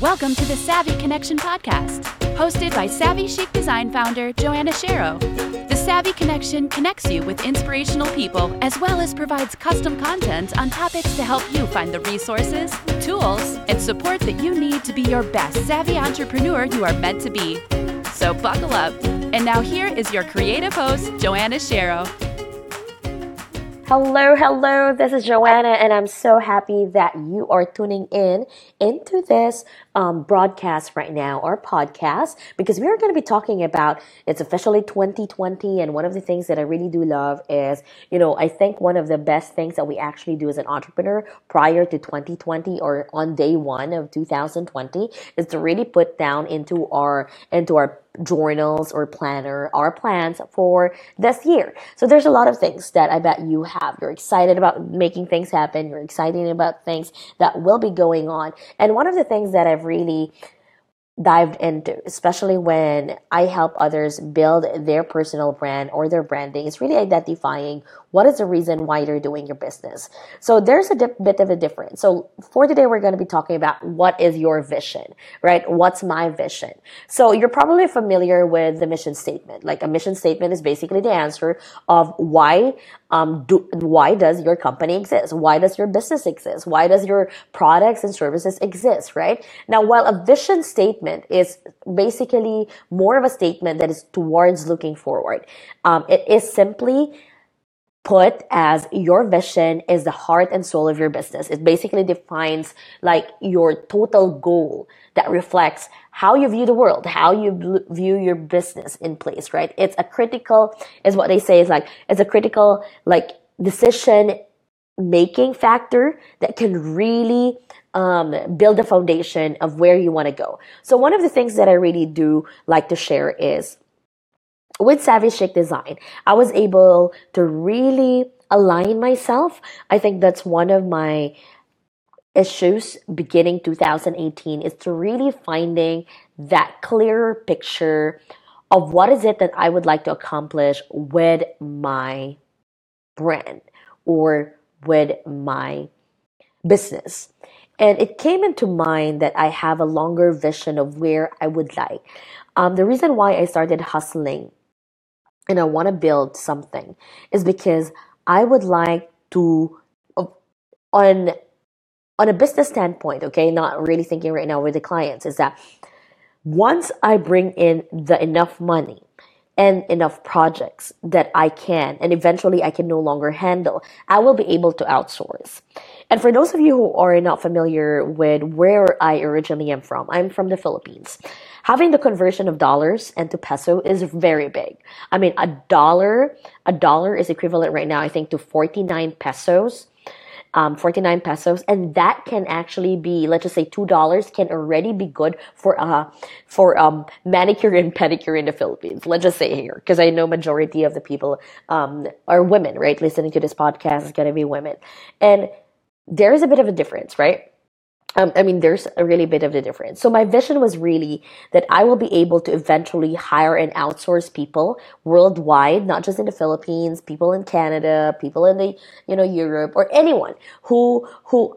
Welcome to the Savvy Connection podcast, hosted by Savvy Chic Design founder Joanna Shero. The Savvy Connection connects you with inspirational people as well as provides custom content on topics to help you find the resources, tools, and support that you need to be your best savvy entrepreneur you are meant to be. So buckle up. And now here is your creative host, Joanna Shero. Hello, this is Joanna, and I'm so happy that you are tuning in into this broadcast right now, or podcast, because we are going to be talking about, it's officially 2020, and one of the things that I really do love is, you know, I think one of the best things that we actually do as an entrepreneur prior to 2020 or on day one of 2020 is to really put down into our journals or planner, our plans for this year. So there's a lot of things that I bet you have. You're excited about making things happen. You're excited about things that will be going on. And one of the things that I've really dived into, especially when I help others build their personal brand or their branding, is really identifying what is the reason why you're doing your business. So there's a bit of a difference. So for today, we're going to be talking about what is your vision, right? What's my vision? So you're probably familiar with the mission statement. Like a mission statement is basically the answer of why does your company exist? Why does your business exist? Why does your products and services exist, right? Now, while a vision statement is basically more of a statement that is towards looking forward, it is simply put as your vision is the heart and soul of your business. It basically defines like your total goal that reflects how you view the world, how you view your business in place, right? It's a critical, is what they say, is like, it's a critical like decision making factor that can really build the foundation of where you want to go. So one of the things that I really do like to share is, with Savvy Chic Design, I was able to really align myself. I think that's one of my issues beginning 2018, is to really finding that clearer picture of what is it that I would like to accomplish with my brand or with my business. And it came into mind that I have a longer vision of where I would like. The reason why I started hustling and I want to build something is because I would like to, on a business standpoint, okay, not really thinking right now with the clients, is that once I bring in the enough money and enough projects that I can, and eventually I can no longer handle, I will be able to outsource. And for those of you who are not familiar with where I originally am from, I'm from the Philippines. Having the conversion of dollars and to peso is very big. I mean, a dollar is equivalent right now, I think, to 49 pesos, and that can actually be, let's just say, $2 can already be good for manicure and pedicure in the Philippines. Let's just say here, because I know majority of the people are women, right? Listening to this podcast is gonna be women, and there is a bit of a difference, right? There's a really bit of a difference. So my vision was really that I will be able to eventually hire and outsource people worldwide, not just in the Philippines, people in Canada, people in the, Europe, or anyone who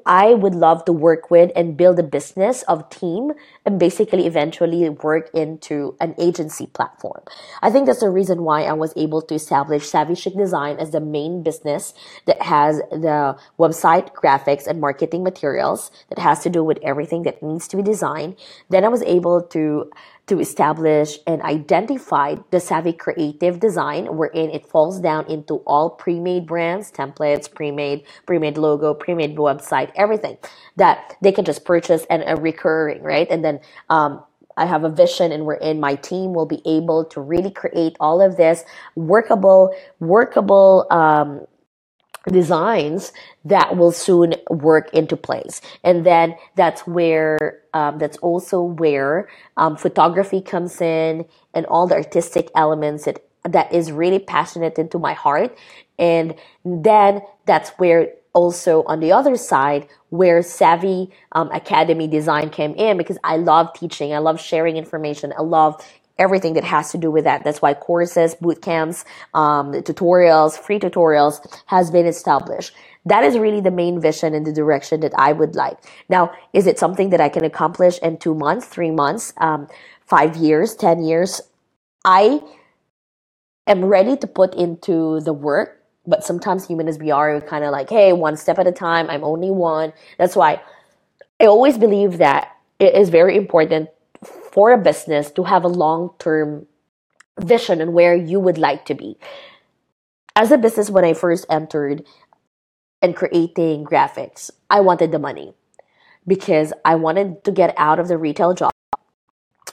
I would love to work with and build a business of team and basically eventually work into an agency platform. I think that's the reason why I was able to establish Savvy Chic Design as the main business that has the website, graphics, and marketing materials that has to do with everything that needs to be designed. Then I was able to establish and identify the Savvy Creative Design, wherein it falls down into all pre-made brands, templates, pre-made logo, pre-made website, everything that they can just purchase and are recurring, right? And then I have a vision, and wherein my team will be able to really create all of this workable designs that will soon work into place. And then that's also where photography comes in, and all the artistic elements that is really passionate into my heart. And then that's where also on the other side where Savvy Academy Design came in, because I love teaching, I love sharing information, I love everything that has to do with that. That's why courses, boot camps, tutorials, free tutorials has been established. That is really the main vision and the direction that I would like. Now, is it something that I can accomplish in 2 months, 3 months, 5 years, 10 years? I am ready to put into the work. But sometimes human as we are, we're kind of like, hey, one step at a time, I'm only one. That's why I always believe that it is very important for a business to have a long-term vision and where you would like to be. As a business, when I first entered and creating graphics, I wanted the money because I wanted to get out of the retail job.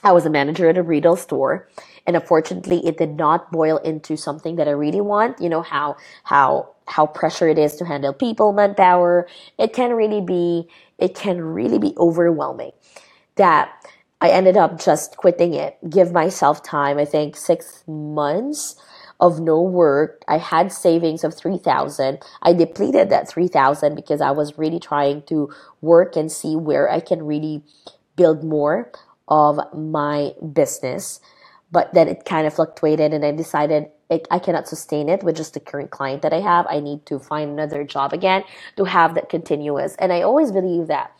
I was a manager at a retail store, and unfortunately, it did not boil into something that I really want. You know how pressure it is to handle people, manpower. It can really be overwhelming. That I ended up just quitting it. Give myself time. I think 6 months of no work. I had savings of 3,000. I depleted that 3,000 because I was really trying to work and see where I can really build more of my business, but then it kind of fluctuated, and I decided I cannot sustain it with just the current client that I have. I need to find another job again to have that continuous. And I always believe that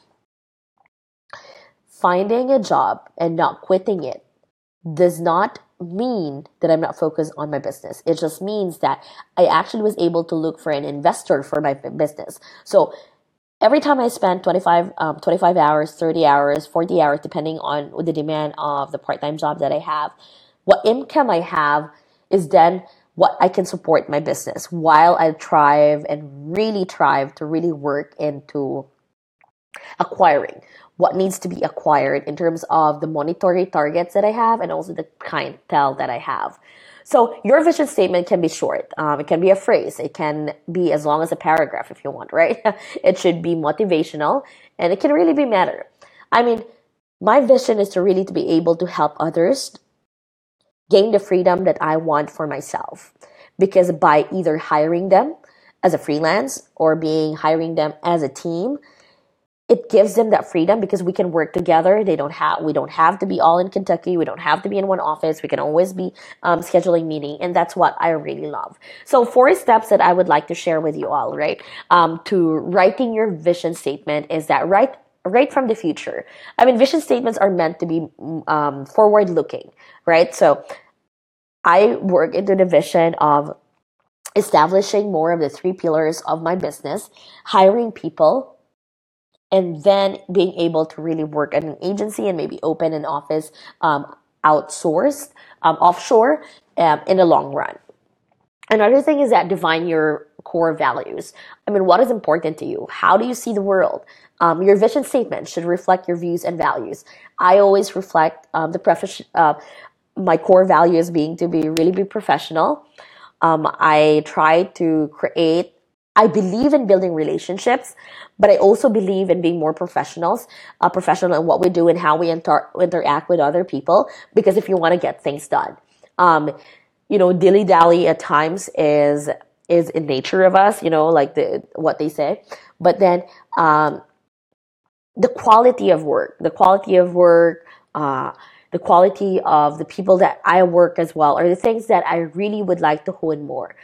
finding a job and not quitting it does not mean that I'm not focused on my business. It just means that I actually was able to look for an investor for my business. So every time I spend 25 hours, 30 hours, 40 hours, depending on the demand of the part-time job that I have, what income I have is then what I can support my business while I thrive and really thrive to really work into acquiring what needs to be acquired in terms of the monetary targets that I have and also the clientele that I have. So your vision statement can be short. It can be a phrase. It can be as long as a paragraph if you want, right? It should be motivational, and it can really be matter. I mean, my vision is to really to be able to help others gain the freedom that I want for myself, because by either hiring them as a freelance or hiring them as a team, it gives them that freedom because we can work together. We don't have to be all in Kentucky. We don't have to be in one office. We can always be scheduling meeting, and that's what I really love. So 4 steps that I would like to share with you all, right? To writing your vision statement is that right from the future. I mean, vision statements are meant to be forward-looking, right? So I work into the vision of establishing more of the 3 pillars of my business, hiring people, and then being able to really work at an agency and maybe open an office outsourced, offshore in the long run. Another thing is that define your core values. I mean, what is important to you? How do you see the world? Your vision statement should reflect your views and values. I always reflect my core values being to be professional. I try to create. I believe in building relationships, but I also believe in being more professional in what we do and how we interact with other people, because if you want to get things done, dilly-dally at times is in nature of us, like what they say. But then the quality of work, the quality of the people that I work as well are the things that I really would like to hone more.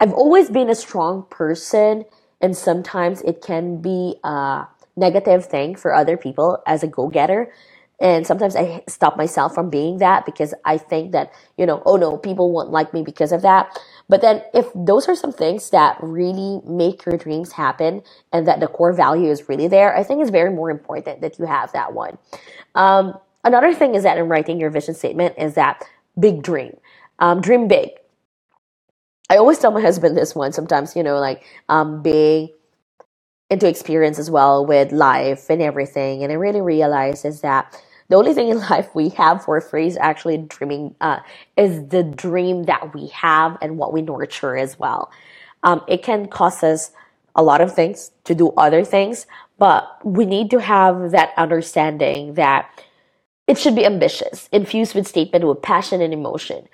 I've always been a strong person, and sometimes it can be a negative thing for other people as a go-getter. And sometimes I stop myself from being that because I think that, oh no, people won't like me because of that. But then if those are some things that really make your dreams happen and that the core value is really there, I think it's very more important that you have that one. Another thing is that in writing your vision statement is that big dream. Dream big. I always tell my husband this one sometimes, being into experience as well with life and everything. And I really realize is that the only thing in life we have for free is actually dreaming, is the dream that we have and what we nurture as well. It can cause us a lot of things to do other things, but we need to have that understanding that it should be ambitious, infused with statement, with passion and emotion.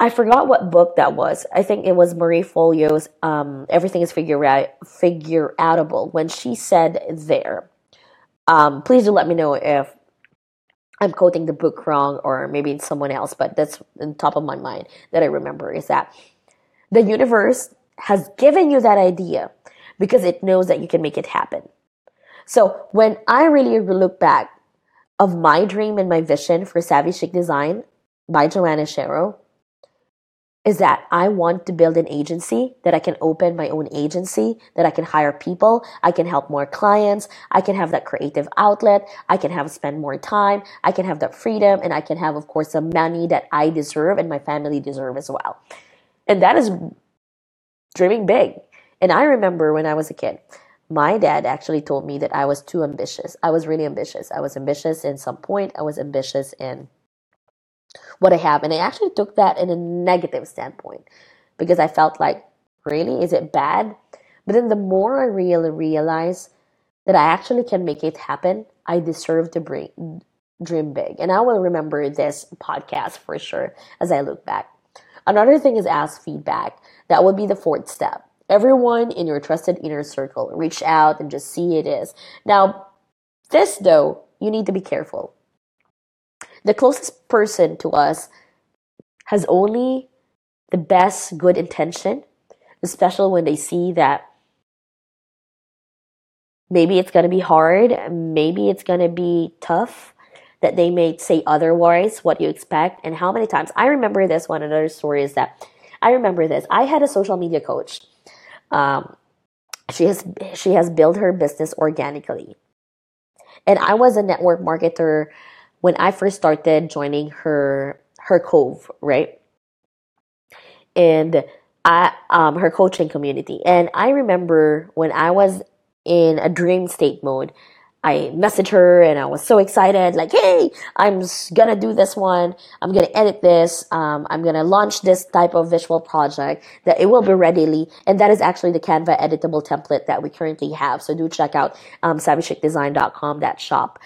I forgot what book that was. I think it was Marie Folio's Everything is Figure Outable. When she said there, please do let me know if I'm quoting the book wrong, or maybe it's someone else, but that's on top of my mind that I remember, is that the universe has given you that idea because it knows that you can make it happen. So when I really look back of my dream and my vision for Savvy Chic Design by Joanna Shero, is that I want to build an agency, that I can open my own agency, that I can hire people, I can help more clients, I can have that creative outlet, I can have spend more time, I can have that freedom, and I can have, of course, the money that I deserve and my family deserve as well. And that is dreaming big. And I remember when I was a kid, my dad actually told me that I was too ambitious. I was really ambitious. I was ambitious in some point. I was ambitious in what I have. And I actually took that in a negative standpoint because I felt like, really, is it bad? But then the more I really realized that I actually can make it happen, I deserve to dream big. And I will remember this podcast for sure as I look back. Another thing is ask feedback. That would be the fourth step. Everyone in your trusted inner circle, reach out and just see it is. Now, this though, you need to be careful. The closest person to us has only the best good intention, especially when they see that maybe it's going to be hard, maybe it's going to be tough, that they may say otherwise what you expect. And how many times, I remember this one, another story is that, I remember this, I had a social media coach. She has built her business organically. And I was a network marketer when I first started joining her cove, right? And I, her coaching community. And I remember when I was in a dream state mode, I messaged her and I was so excited, like, hey, I'm gonna do this one. I'm gonna edit this. I'm gonna launch this type of visual project that it will be readily. And that is actually the Canva editable template that we currently have. So do check out savvychicdesign.com, that shop.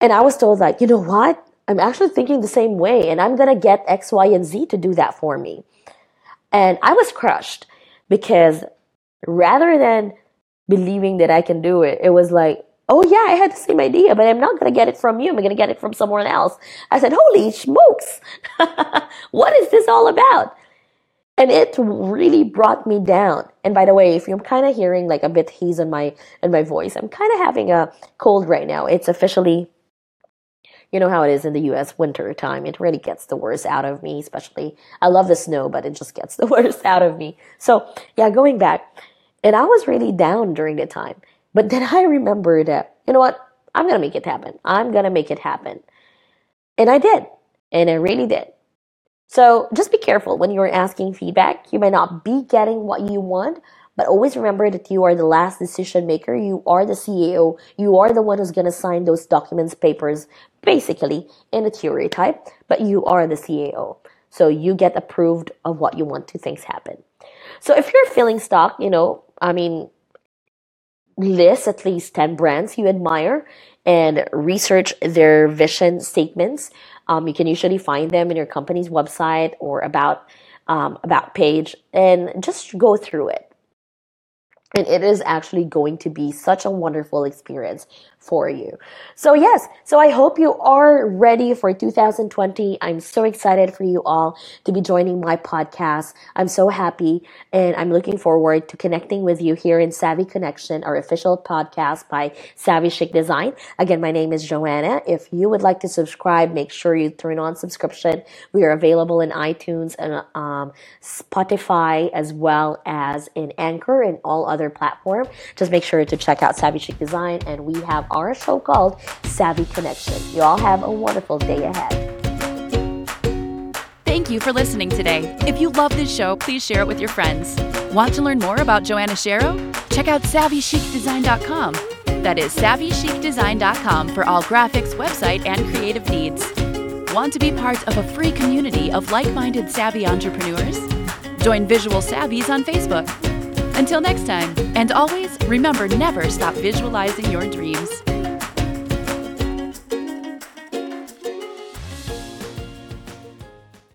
And I was told, like, you know what? I'm actually thinking the same way and I'm gonna get X, Y, and Z to do that for me. And I was crushed because rather than believing that I can do it, it was like, oh yeah, I had the same idea, but I'm not going to get it from you. I'm going to get it from someone else. I said, holy smokes, what is this all about? And it really brought me down. And by the way, if you're kind of hearing like a bit haze in my voice, I'm kind of having a cold right now. It's officially, you know how it is in the U.S. winter time. It really gets the worst out of me, especially, I love the snow, but it just gets the worst out of me. So yeah, going back, and I was really down during the time. But then I remembered that, you know what, I'm going to make it happen. I'm going to make it happen. And I did. And I really did. So just be careful when you're asking feedback. You may not be getting what you want, but always remember that you are the last decision maker. You are the CEO. You are the one who's going to sign those documents, papers, basically in a theory type, but you are the CEO. So you get approved of what you want to things happen. So if you're feeling stuck, you know, I mean, list at least 10 brands you admire and research their vision statements. You can usually find them in your company's website or about page, and just go through it. And it is actually going to be such a wonderful experience for you. So yes, so I hope you are ready for 2020. I'm so excited for you all to be joining my podcast. I'm so happy and I'm looking forward to connecting with you here in Savvy Connection, our official podcast by Savvy Chic Design. Again, my name is Joanna. If you would like to subscribe, make sure you turn on subscription. We are available in iTunes and Spotify, as well as in Anchor and all other platform. Just make sure to check out Savvy Chic Design, and we have our show called Savvy Connection. You all have a wonderful day ahead. Thank you for listening today. If you love this show, please share it with your friends. Want to learn more about Joanna Shero? Check out SavvyChicDesign.com. That is SavvyChicDesign.com for all graphics, website, and creative needs. Want to be part of a free community of like-minded savvy entrepreneurs? Join Visual Savvies on Facebook. Until next time, and always remember, never stop visualizing your dreams.